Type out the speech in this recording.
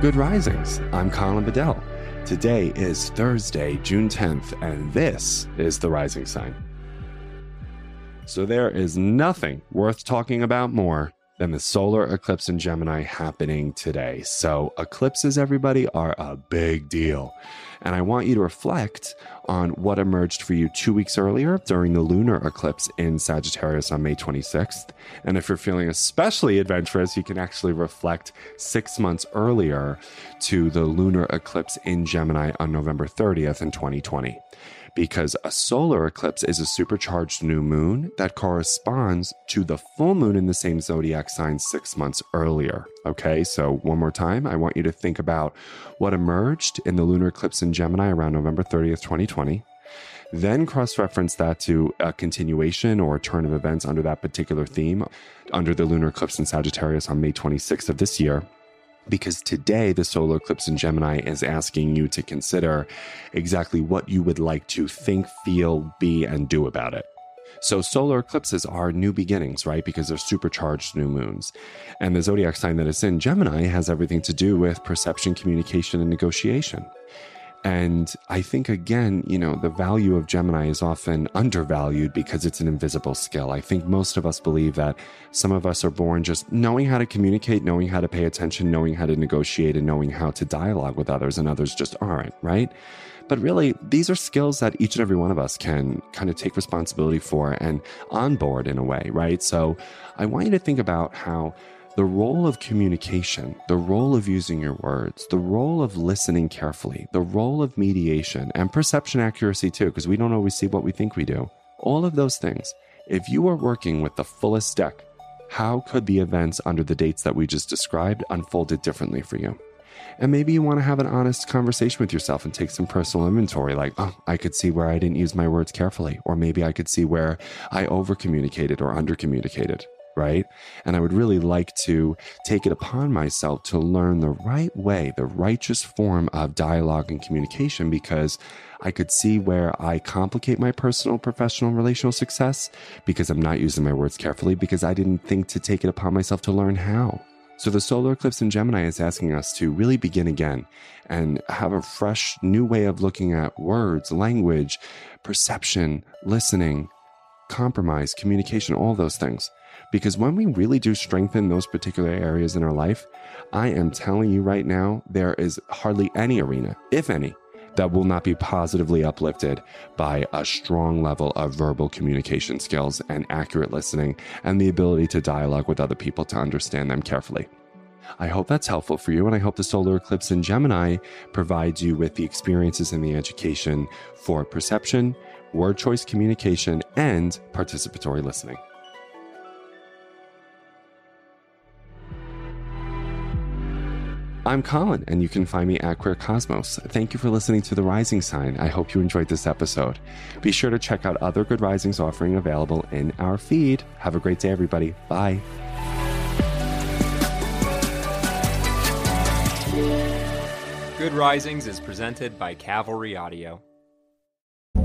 Good Risings, I'm Colin Bedell. Today is Thursday, June 10th, and this is The Rising Sign. So there is nothing worth talking about more than the solar eclipse in Gemini happening today. So eclipses, everybody, are a big deal. And I want you to reflect on what emerged for you 2 weeks earlier during the lunar eclipse in Sagittarius on May 26th. And if you're feeling especially adventurous, you can actually reflect 6 months earlier to the lunar eclipse in Gemini on November 30th in 2020. Because a solar eclipse is a supercharged new moon that corresponds to the full moon in the same zodiac sign 6 months earlier. Okay, so one more time, I want you to think about what emerged in the lunar eclipse in Gemini around November 30th, 2020. Then cross-reference that to a continuation or a turn of events under that particular theme under the lunar eclipse in Sagittarius on May 26th of this year. Because today, the solar eclipse in Gemini is asking you to consider exactly what you would like to think, feel, be, and do about it. So solar eclipses are new beginnings, right? Because they're supercharged new moons. And the zodiac sign that it's in, Gemini, has everything to do with perception, communication, and negotiation. And I think, again, the value of Gemini is often undervalued because it's an invisible skill. I think most of us believe that some of us are born just knowing how to communicate, knowing how to pay attention, knowing how to negotiate, and knowing how to dialogue with others, and others just aren't, right? But really, these are skills that each and every one of us can kind of take responsibility for and onboard in a way, right? So I want you to think about how the role of communication, the role of using your words, the role of listening carefully, the role of mediation and perception accuracy too, because we don't always see what we think we do. All of those things. If you are working with the fullest deck, how could the events under the dates that we just described unfolded differently for you? And maybe you want to have an honest conversation with yourself and take some personal inventory, like, oh, I could see where I didn't use my words carefully, or maybe I could see where I over-communicated or under-communicated. Right? And I would really like to take it upon myself to learn the right way, the righteous form of dialogue and communication, because I could see where I complicate my personal, professional, relational success because I'm not using my words carefully, because I didn't think to take it upon myself to learn how. So the solar eclipse in Gemini is asking us to really begin again and have a fresh new way of looking at words, language, perception, listening, compromise, communication, all those things. Because when we really do strengthen those particular areas in our life, I am telling you right now, there is hardly any arena, if any, that will not be positively uplifted by a strong level of verbal communication skills and accurate listening and the ability to dialogue with other people to understand them carefully. I hope that's helpful for you, and I hope the solar eclipse in Gemini provides you with the experiences and the education for perception, word choice communication, and participatory listening. I'm Colin, and you can find me at Queer Cosmos. Thank you for listening to The Rising Sign. I hope you enjoyed this episode. Be sure to check out other Good Risings offering available in our feed. Have a great day, everybody. Bye. Good Risings is presented by Cavalry Audio.